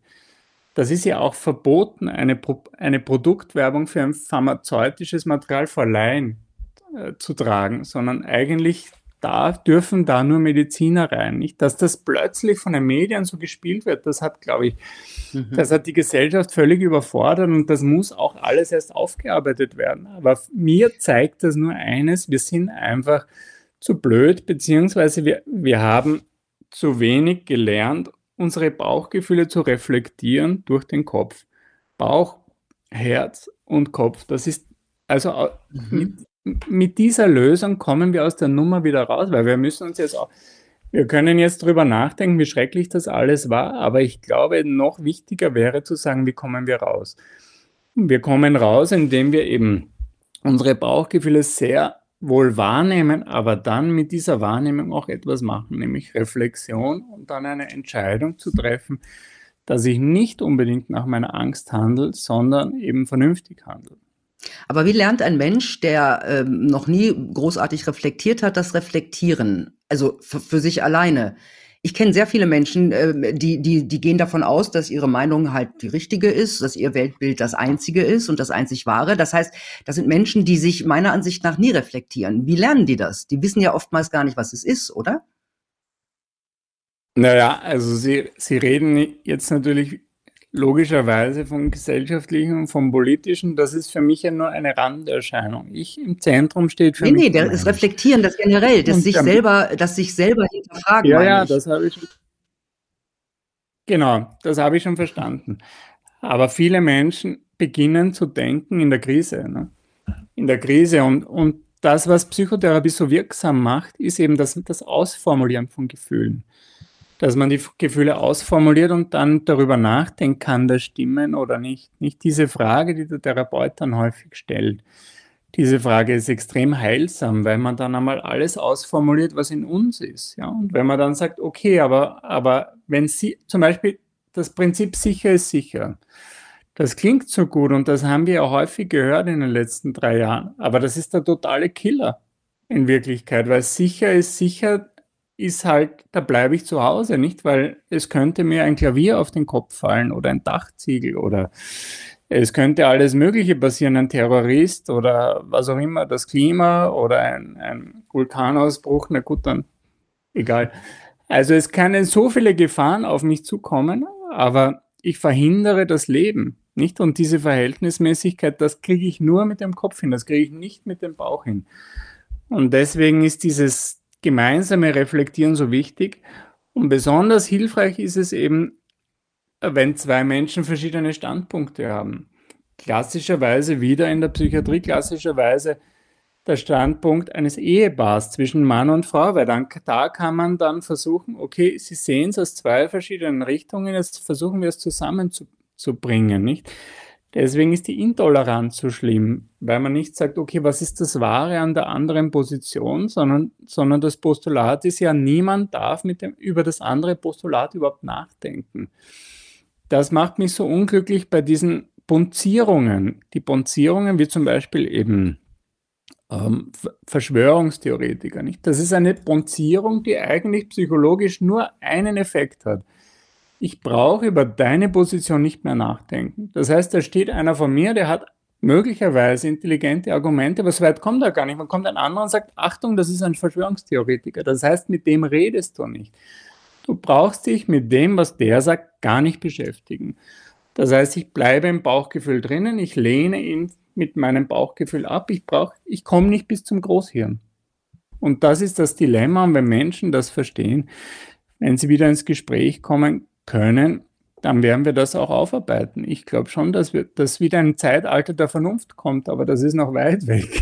Das ist ja auch verboten, eine, Pro- eine Produktwerbung für ein pharmazeutisches Material vor Laien äh, zu tragen, sondern eigentlich da dürfen da nur Mediziner rein. Nicht, dass das plötzlich von den Medien so gespielt wird, das hat, glaube ich, mhm. das hat die Gesellschaft völlig überfordert und das muss auch alles erst aufgearbeitet werden. Aber mir zeigt das nur eines, wir sind einfach zu blöd, beziehungsweise wir, wir haben zu wenig gelernt, unsere Bauchgefühle zu reflektieren durch den Kopf. Bauch, Herz und Kopf. Das ist also mhm. mit, mit dieser Lösung kommen wir aus der Nummer wieder raus, weil wir müssen uns jetzt auch, wir können jetzt drüber nachdenken, wie schrecklich das alles war, aber ich glaube, noch wichtiger wäre zu sagen, wie kommen wir raus? Wir kommen raus, indem wir eben unsere Bauchgefühle sehr wohl wahrnehmen, aber dann mit dieser Wahrnehmung auch etwas machen, nämlich Reflexion und dann eine Entscheidung zu treffen, dass ich nicht unbedingt nach meiner Angst handle, sondern eben vernünftig handle. Aber wie lernt ein Mensch, der ähm, noch nie großartig reflektiert hat, das Reflektieren, also f- für sich alleine? Ich kenne sehr viele Menschen, die, die, die gehen davon aus, dass ihre Meinung halt die richtige ist, dass ihr Weltbild das einzige ist und das einzig wahre. Das heißt, das sind Menschen, die sich meiner Ansicht nach nie reflektieren. Wie lernen die das? Die wissen ja oftmals gar nicht, was es ist, oder? Naja, also Sie, Sie reden jetzt natürlich logischerweise vom Gesellschaftlichen und vom Politischen. Das ist für mich ja nur eine Randerscheinung. Ich im Zentrum steht für nee, mich... Nee, nee, das Reflektieren, das generell, das sich, selber, das sich selber hinterfragen. Ja, ja, ich. das habe ich... Genau, das habe ich schon verstanden. Aber viele Menschen beginnen zu denken in der Krise. Ne? In der Krise. Und, und das, was Psychotherapie so wirksam macht, ist eben das, das Ausformulieren von Gefühlen. Dass man die Gefühle ausformuliert und dann darüber nachdenkt, kann das stimmen oder nicht. Nicht diese Frage, die der Therapeut dann häufig stellt. Diese Frage ist extrem heilsam, weil man dann einmal alles ausformuliert, was in uns ist. Ja? Und wenn man dann sagt, okay, aber, aber wenn Sie zum Beispiel das Prinzip sicher ist sicher, das klingt so gut und das haben wir ja häufig gehört in den letzten drei Jahren, aber das ist der totale Killer in Wirklichkeit, weil sicher ist sicher ist halt, da bleibe ich zu Hause, nicht? Weil es könnte mir ein Klavier auf den Kopf fallen oder ein Dachziegel oder es könnte alles Mögliche passieren, ein Terrorist oder was auch immer, das Klima oder ein, ein Vulkanausbruch, na gut, dann egal. Also es können so viele Gefahren auf mich zukommen, aber ich verhindere das Leben, nicht? Und diese Verhältnismäßigkeit, das kriege ich nur mit dem Kopf hin, das kriege ich nicht mit dem Bauch hin. Und deswegen ist dieses gemeinsame Reflektieren so wichtig und besonders hilfreich ist es eben, wenn zwei Menschen verschiedene Standpunkte haben. Klassischerweise wieder in der Psychiatrie, klassischerweise der Standpunkt eines Ehepaars zwischen Mann und Frau, weil dann, da kann man dann versuchen, okay, sie sehen es aus zwei verschiedenen Richtungen, jetzt versuchen wir es zusammenzubringen, nicht? Deswegen ist die Intoleranz so schlimm, weil man nicht sagt, okay, was ist das Wahre an der anderen Position, sondern, sondern das Postulat ist ja, niemand darf mit dem, über das andere Postulat überhaupt nachdenken. Das macht mich so unglücklich bei diesen Punzierungen. Die Punzierungen wie zum Beispiel eben ähm, Verschwörungstheoretiker, nicht? Das ist eine Punzierung, die eigentlich psychologisch nur einen Effekt hat. Ich brauche über deine Position nicht mehr nachdenken. Das heißt, da steht einer von mir, der hat möglicherweise intelligente Argumente, aber so weit kommt er gar nicht. Man kommt ein anderer und sagt, Achtung, das ist ein Verschwörungstheoretiker. Das heißt, mit dem redest du nicht. Du brauchst dich mit dem, was der sagt, gar nicht beschäftigen. Das heißt, ich bleibe im Bauchgefühl drinnen, ich lehne ihn mit meinem Bauchgefühl ab, ich brauche, ich komme nicht bis zum Großhirn. Und das ist das Dilemma, und wenn Menschen das verstehen, wenn sie wieder ins Gespräch kommen können, dann werden wir das auch aufarbeiten. Ich glaube schon, dass wir, dass wieder ein Zeitalter der Vernunft kommt, aber das ist noch weit weg.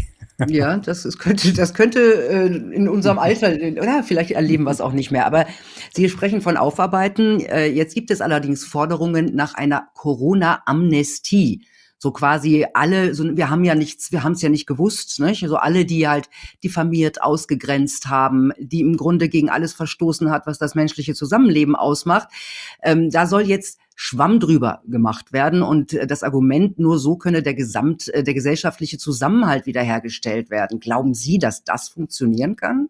Ja, das ist, könnte, das könnte äh, in unserem Alter, oder vielleicht erleben wir es auch nicht mehr, aber Sie sprechen von Aufarbeiten. Äh, jetzt gibt es allerdings Forderungen nach einer Corona-Amnestie. So quasi alle, so, wir haben ja nichts, wir haben es ja nicht gewusst, nicht? Also alle, die halt diffamiert, ausgegrenzt haben, die im Grunde gegen alles verstoßen hat, was das menschliche Zusammenleben ausmacht, ähm, da soll jetzt Schwamm drüber gemacht werden und das Argument, nur so könne der Gesamt, der gesellschaftliche Zusammenhalt wiederhergestellt werden. Glauben Sie, dass das funktionieren kann?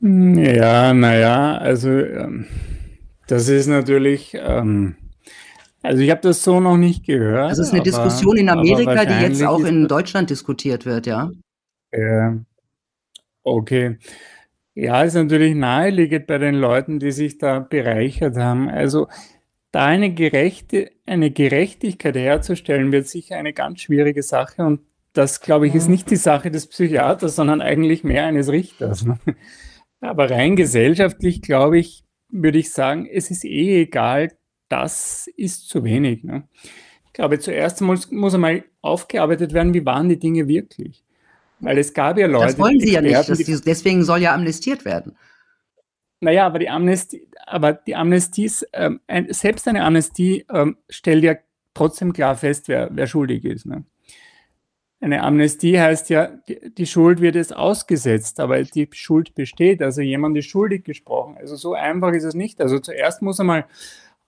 Ja, naja, also ähm das ist natürlich, ähm, also ich habe das so noch nicht gehört. Das ist eine aber, Diskussion in Amerika, die jetzt auch in Deutschland diskutiert wird, ja? Äh, okay. Ja, ist natürlich naheliegend bei den Leuten, die sich da bereichert haben. Also da eine, gerechte, eine Gerechtigkeit herzustellen, wird sicher eine ganz schwierige Sache. Und das, glaube ich, ist nicht die Sache des Psychiaters, sondern eigentlich mehr eines Richters. Aber rein gesellschaftlich, glaube ich, würde ich sagen, es ist eh egal, das ist zu wenig. Ne? Ich glaube, zuerst muss, muss einmal aufgearbeitet werden, wie waren die Dinge wirklich? Weil es gab ja Leute... Das wollen sie ja nicht, das, die, deswegen soll ja amnestiert werden. Naja, aber die Amnestie, aber die Amnestie ist, ähm, ein, selbst eine Amnestie ähm, stellt ja trotzdem klar fest, wer, wer schuldig ist. Ne? Eine Amnestie heißt ja, die Schuld wird jetzt ausgesetzt, aber die Schuld besteht, also jemand ist schuldig gesprochen. Also so einfach ist es nicht. Also zuerst muss einmal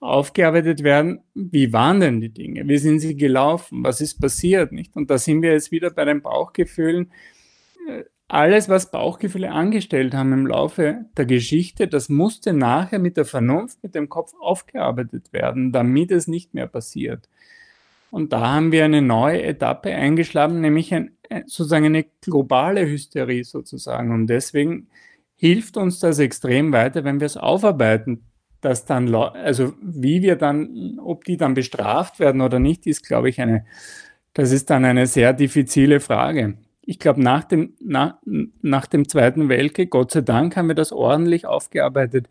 aufgearbeitet werden, wie waren denn die Dinge? Wie sind sie gelaufen? Was ist passiert? Nicht? Und da sind wir jetzt wieder bei den Bauchgefühlen. Alles, was Bauchgefühle angestellt haben im Laufe der Geschichte, das musste nachher mit der Vernunft, mit dem Kopf aufgearbeitet werden, damit es nicht mehr passiert. Und da haben wir eine neue Etappe eingeschlagen, nämlich ein, sozusagen eine globale Hysterie sozusagen. Und deswegen hilft uns das extrem weiter, wenn wir es aufarbeiten, dass dann, also wie wir dann, ob die dann bestraft werden oder nicht, ist, glaube ich, eine, das ist dann eine sehr diffizile Frage. Ich glaube, nach dem, nach, nach dem Zweiten Weltkrieg, Gott sei Dank, haben wir das ordentlich aufgearbeitet.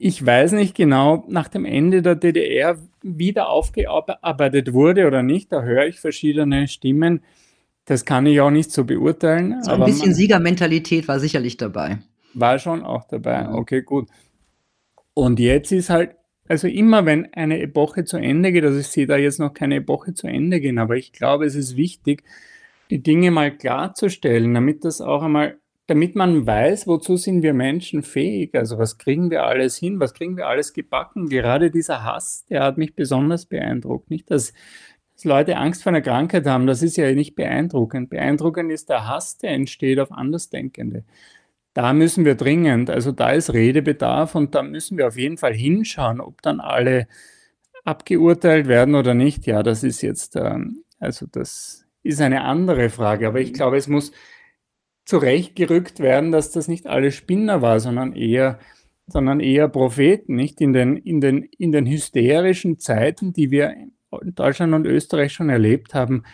Ich weiß nicht genau, nach dem Ende der D D R wieder aufgearbeitet wurde oder nicht. Da höre ich verschiedene Stimmen. Das kann ich auch nicht so beurteilen. So ein aber bisschen Siegermentalität war sicherlich dabei. War schon auch dabei. Okay, gut. Und jetzt ist halt Also immer, wenn eine Epoche zu Ende geht, also ich sehe da jetzt noch keine Epoche zu Ende gehen, aber ich glaube, es ist wichtig, die Dinge mal klarzustellen, damit das auch einmal, damit man weiß, wozu sind wir Menschen fähig, also was kriegen wir alles hin, was kriegen wir alles gebacken. Gerade dieser Hass, der hat mich besonders beeindruckt, nicht, dass, dass Leute Angst vor einer Krankheit haben, das ist ja nicht beeindruckend. Beeindruckend ist der Hass, der entsteht auf Andersdenkende. Da müssen wir dringend, also da ist Redebedarf und da müssen wir auf jeden Fall hinschauen, ob dann alle abgeurteilt werden oder nicht. Ja, das ist jetzt, also das ist eine andere Frage, aber ich glaube, es muss zurechtgerückt werden, dass das nicht alle Spinner war, sondern eher, sondern eher Propheten, nicht? In den, in den, in den hysterischen Zeiten, die wir in Deutschland und Österreich schon erlebt haben,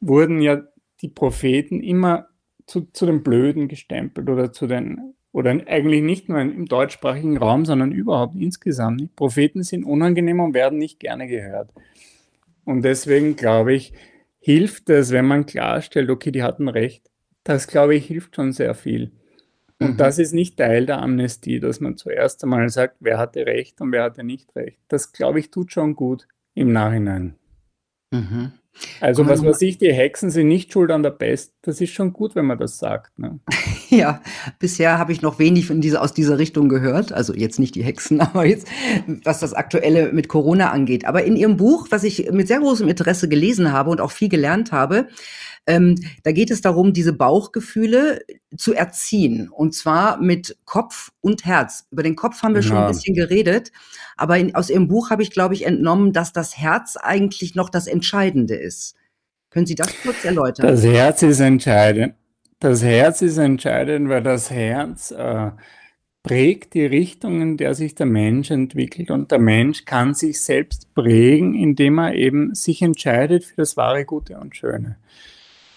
wurden ja die Propheten immer Zu, zu den Blöden gestempelt oder zu den, oder eigentlich nicht nur im deutschsprachigen Raum, sondern überhaupt insgesamt. Nicht? Propheten sind unangenehm und werden nicht gerne gehört. Und deswegen, glaube ich, hilft es, wenn man klarstellt, okay, die hatten recht. Das, glaube ich, hilft schon sehr viel. Und mhm. das ist nicht Teil der Amnestie, dass man zuerst einmal sagt, wer hatte recht und wer hatte nicht recht. Das, glaube ich, tut schon gut im Nachhinein. Mhm. Also was weiß ich, die Hexen sind nicht schuld an der Pest. Das ist schon gut, wenn man das sagt. Ne? Ja, bisher habe ich noch wenig in diese, aus dieser Richtung gehört. Also jetzt nicht die Hexen, aber jetzt, was das Aktuelle mit Corona angeht. Aber in Ihrem Buch, was ich mit sehr großem Interesse gelesen habe und auch viel gelernt habe, ähm, da geht es darum, diese Bauchgefühle zu erziehen. Und zwar mit Kopf und Herz. Über den Kopf haben wir schon ja. ein bisschen geredet. Aber in, aus Ihrem Buch habe ich, glaube ich, entnommen, dass das Herz eigentlich noch das Entscheidende ist. Ist. Können Sie das kurz erläutern? Das Herz ist entscheidend. Das Herz ist entscheidend, weil das Herz äh, prägt die Richtung, in der sich der Mensch entwickelt. Und der Mensch kann sich selbst prägen, indem er eben sich entscheidet für das wahre, Gute und Schöne.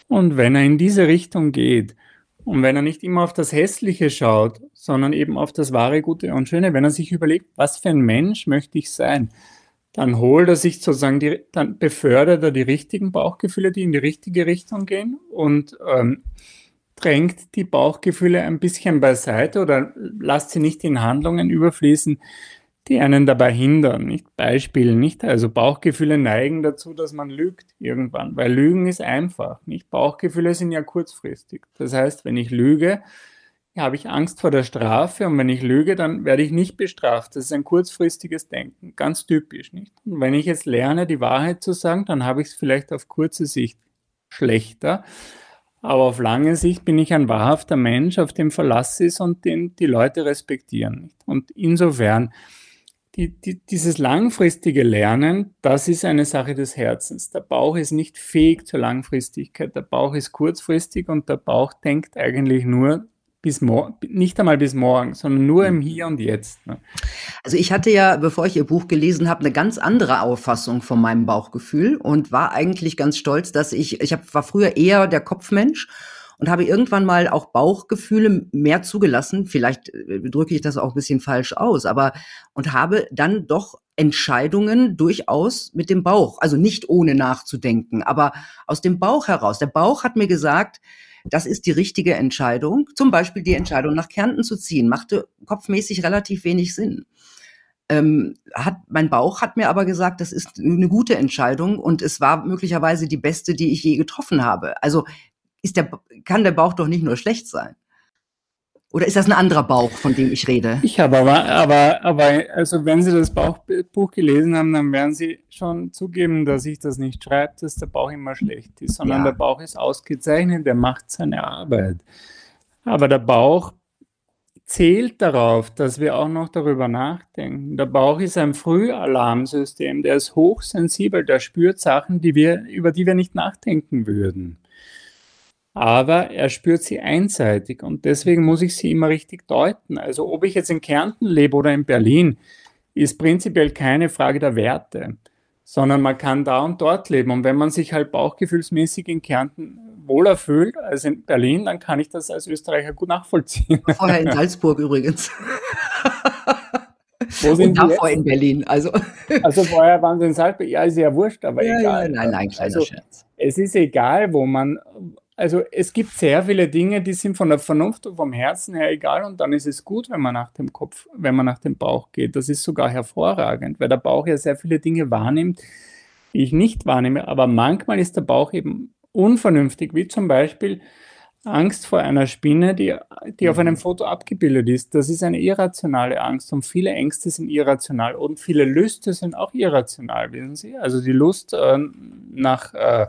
Und wenn er in diese Richtung geht und wenn er nicht immer auf das Hässliche schaut, sondern eben auf das wahre, Gute und Schöne, wenn er sich überlegt, was für ein Mensch möchte ich sein, dann holt er sich sozusagen, die, dann befördert er die richtigen Bauchgefühle, die in die richtige Richtung gehen und ähm, drängt die Bauchgefühle ein bisschen beiseite oder lasst sie nicht in Handlungen überfließen, die einen dabei hindern. Nicht? Beispiel, nicht? Also Bauchgefühle neigen dazu, dass man lügt irgendwann, weil Lügen ist einfach. Nicht? Bauchgefühle sind ja kurzfristig. Das heißt, wenn ich lüge, habe ich Angst vor der Strafe und wenn ich lüge, dann werde ich nicht bestraft. Das ist ein kurzfristiges Denken, ganz typisch. Nicht? Und wenn ich jetzt lerne, die Wahrheit zu sagen, dann habe ich es vielleicht auf kurze Sicht schlechter, aber auf lange Sicht bin ich ein wahrhafter Mensch, auf dem Verlass ist und den die Leute respektieren. Nicht? Und insofern, die, die, dieses langfristige Lernen, das ist eine Sache des Herzens. Der Bauch ist nicht fähig zur Langfristigkeit, der Bauch ist kurzfristig und der Bauch denkt eigentlich nur, Bis mor- nicht einmal bis morgen, sondern nur im Hier und Jetzt. Ne? Also ich hatte ja, bevor ich Ihr Buch gelesen habe, eine ganz andere Auffassung von meinem Bauchgefühl und war eigentlich ganz stolz, dass ich, ich hab, war früher eher der Kopfmensch und habe irgendwann mal auch Bauchgefühle mehr zugelassen, vielleicht drücke ich das auch ein bisschen falsch aus, aber und habe dann doch Entscheidungen durchaus mit dem Bauch, also nicht ohne nachzudenken, aber aus dem Bauch heraus. Der Bauch hat mir gesagt, das ist die richtige Entscheidung. Zum Beispiel die Entscheidung, nach Kärnten zu ziehen, machte kopfmäßig relativ wenig Sinn. Ähm, hat, mein Bauch hat mir aber gesagt, das ist eine gute Entscheidung und es war möglicherweise die beste, die ich je getroffen habe. Also ist der, kann der Bauch doch nicht nur schlecht sein. Oder ist das ein anderer Bauch, von dem ich rede? Ich habe aber, aber, aber also wenn Sie das Bauchbuch gelesen haben, dann werden Sie schon zugeben, dass ich das nicht schreibe, dass der Bauch immer schlecht ist, sondern ja. der Bauch ist ausgezeichnet, der macht seine Arbeit. Aber der Bauch zählt darauf, dass wir auch noch darüber nachdenken. Der Bauch ist ein Frühalarmsystem, der ist hochsensibel, der spürt Sachen, die wir, über die wir nicht nachdenken würden. Aber er spürt sie einseitig und deswegen muss ich sie immer richtig deuten. Also ob ich jetzt in Kärnten lebe oder in Berlin, ist prinzipiell keine Frage der Werte, sondern man kann da und dort leben. Und wenn man sich halt bauchgefühlsmäßig in Kärnten wohler fühlt als in Berlin, dann kann ich das als Österreicher gut nachvollziehen. Vorher in Salzburg übrigens. Wo sind und davor in Berlin. Also. also vorher waren sie in Salzburg. Ja, ist ja wurscht, aber ja, egal. Ja, nein, nein, kleiner also, Scherz. Es ist egal, wo man... Also es gibt sehr viele Dinge, die sind von der Vernunft und vom Herzen her egal, und dann ist es gut, wenn man nach dem Kopf, wenn man nach dem Bauch geht. Das ist sogar hervorragend, weil der Bauch ja sehr viele Dinge wahrnimmt, die ich nicht wahrnehme. Aber manchmal ist der Bauch eben unvernünftig, wie zum Beispiel Angst vor einer Spinne, die, die auf einem Foto abgebildet ist. Das ist eine irrationale Angst, und viele Ängste sind irrational und viele Lüste sind auch irrational, wissen Sie? Also die Lust äh, nach äh,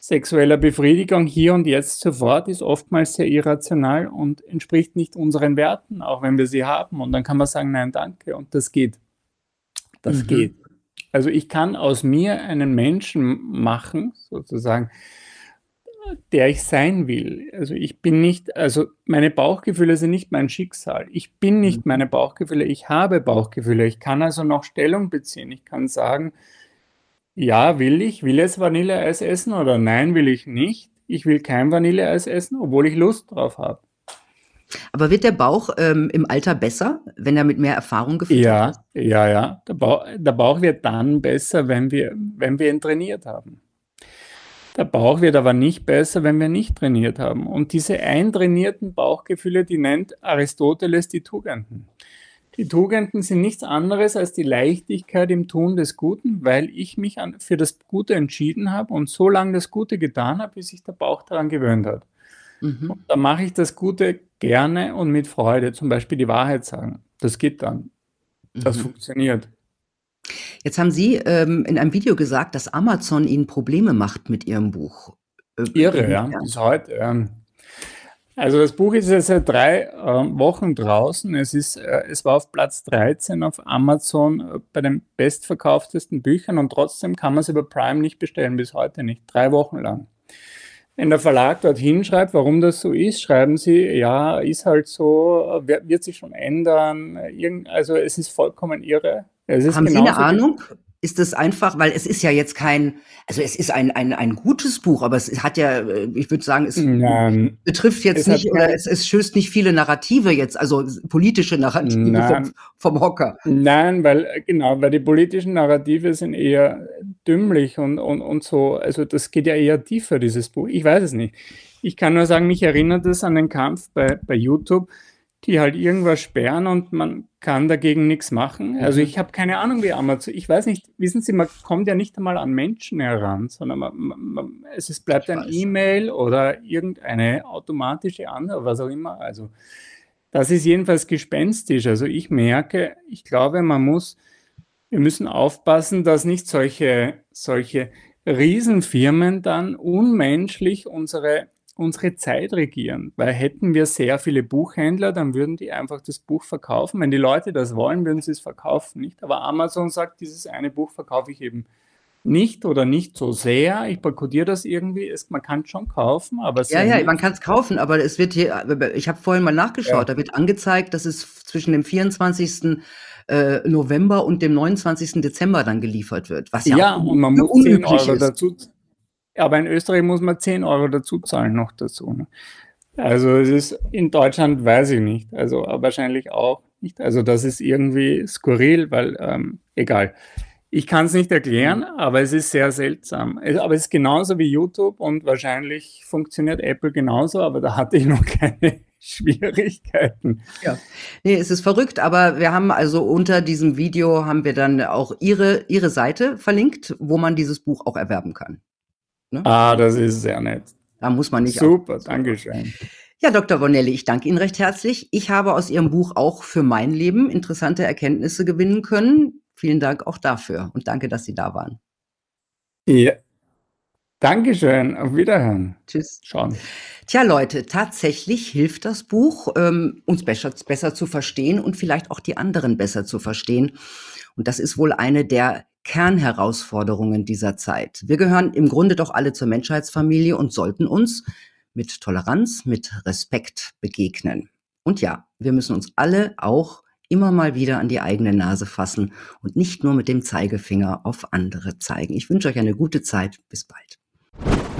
sexueller Befriedigung hier und jetzt sofort ist oftmals sehr irrational und entspricht nicht unseren Werten, auch wenn wir sie haben. Und dann kann man sagen, nein, danke, und das geht. Das mhm. geht. Also ich kann aus mir einen Menschen machen, sozusagen, der ich sein will. Also ich bin nicht, also meine Bauchgefühle sind nicht mein Schicksal. Ich bin nicht meine Bauchgefühle, ich habe Bauchgefühle. Ich kann also noch Stellung beziehen. Ich kann sagen, ja, will ich, will es Vanilleeis essen, oder nein, will ich nicht. Ich will kein Vanilleeis essen, obwohl ich Lust drauf habe. Aber wird der Bauch ähm, im Alter besser, wenn er mit mehr Erfahrung gefüttert ist? Ja, ja, ja. Der Bauch, der Bauch wird dann besser, wenn wir, wenn wir ihn trainiert haben. Der Bauch wird aber nicht besser, wenn wir nicht trainiert haben. Und diese eintrainierten Bauchgefühle, die nennt Aristoteles die Tugenden. Die Tugenden sind nichts anderes als die Leichtigkeit im Tun des Guten, weil ich mich an, für das Gute entschieden habe und so lange das Gute getan habe, bis sich der Bauch daran gewöhnt hat. Mhm. Und da mache ich das Gute gerne und mit Freude, zum Beispiel die Wahrheit sagen. Das geht dann. Das mhm. funktioniert. Jetzt haben Sie ähm, in einem Video gesagt, dass Amazon Ihnen Probleme macht mit Ihrem Buch. Äh, Irre, ja, ja, bis heute. Ähm, also das Buch ist jetzt seit drei äh, Wochen draußen. Es, ist, äh, es war auf Platz dreizehn auf Amazon äh, bei den bestverkauftesten Büchern, und trotzdem kann man es über Prime nicht bestellen, bis heute nicht, drei Wochen lang. Wenn der Verlag dorthin schreibt, warum das so ist, schreiben sie, ja, ist halt so, wird, wird sich schon ändern. Irgend, also es ist vollkommen irre. Es ist Haben Sie eine Ahnung? Ist das einfach, weil es ist ja jetzt kein, also es ist ein, ein, ein gutes Buch, aber es hat ja, ich würde sagen, es nein, betrifft jetzt es nicht, hat, oder es, es stößt nicht viele Narrative jetzt, also politische Narrative nein, vom, vom Hocker. Nein, weil, genau, weil die politischen Narrative sind eher dümmlich und, und, und so, also das geht ja eher tiefer, dieses Buch, ich weiß es nicht. Ich kann nur sagen, mich erinnert es an den Kampf bei, bei YouTube, die halt irgendwas sperren und man kann dagegen nichts machen. Also ich habe keine Ahnung, wie Amazon, ich weiß nicht, wissen Sie, man kommt ja nicht einmal an Menschen heran, sondern man, man, es ist, bleibt ein E-Mail oder irgendeine automatische Anwendung, was auch immer. Also das ist jedenfalls gespenstisch. Also ich merke, ich glaube, man muss, wir müssen aufpassen, dass nicht solche, solche Riesenfirmen dann unmenschlich unsere unsere Zeit regieren, weil hätten wir sehr viele Buchhändler, dann würden die einfach das Buch verkaufen. Wenn die Leute das wollen, würden sie es verkaufen, nicht? Aber Amazon sagt, dieses eine Buch verkaufe ich eben nicht oder nicht so sehr. Ich boykottiere das irgendwie. Es, man kann es schon kaufen, aber ja, ja, man kann es kaufen, aber es wird hier, ich habe vorhin mal nachgeschaut, ja. Da wird angezeigt, dass es zwischen dem vierundzwanzigsten November und dem neunundzwanzigsten Dezember dann geliefert wird. Was ja, ja un- und man muss zehn Euro dazu. Aber in Österreich muss man zehn Euro dazu zahlen, noch dazu. Ne? Also es ist in Deutschland, weiß ich nicht, also wahrscheinlich auch nicht. Also das ist irgendwie skurril, weil, ähm, egal. Ich kann es nicht erklären, aber es ist sehr seltsam. Es, aber es ist genauso wie YouTube und wahrscheinlich funktioniert Apple genauso, aber da hatte ich noch keine Schwierigkeiten. Ja. Nee, es ist verrückt, aber wir haben also unter diesem Video haben wir dann auch Ihre, Ihre Seite verlinkt, wo man dieses Buch auch erwerben kann. Ne? Ah, das ist sehr nett. Da muss man nicht. Super, auf- Dankeschön. Ja, Doktor Bonelli, ich danke Ihnen recht herzlich. Ich habe aus Ihrem Buch auch für mein Leben interessante Erkenntnisse gewinnen können. Vielen Dank auch dafür und danke, dass Sie da waren. Ja. Dankeschön, auf Wiederhören. Tschüss. Schon. Tja, Leute, tatsächlich hilft das Buch, ähm, uns besser, besser zu verstehen und vielleicht auch die anderen besser zu verstehen. Und das ist wohl eine der Kernherausforderungen dieser Zeit. Wir gehören im Grunde doch alle zur Menschheitsfamilie und sollten uns mit Toleranz, mit Respekt begegnen. Und ja, wir müssen uns alle auch immer mal wieder an die eigene Nase fassen und nicht nur mit dem Zeigefinger auf andere zeigen. Ich wünsche euch eine gute Zeit. Bis bald.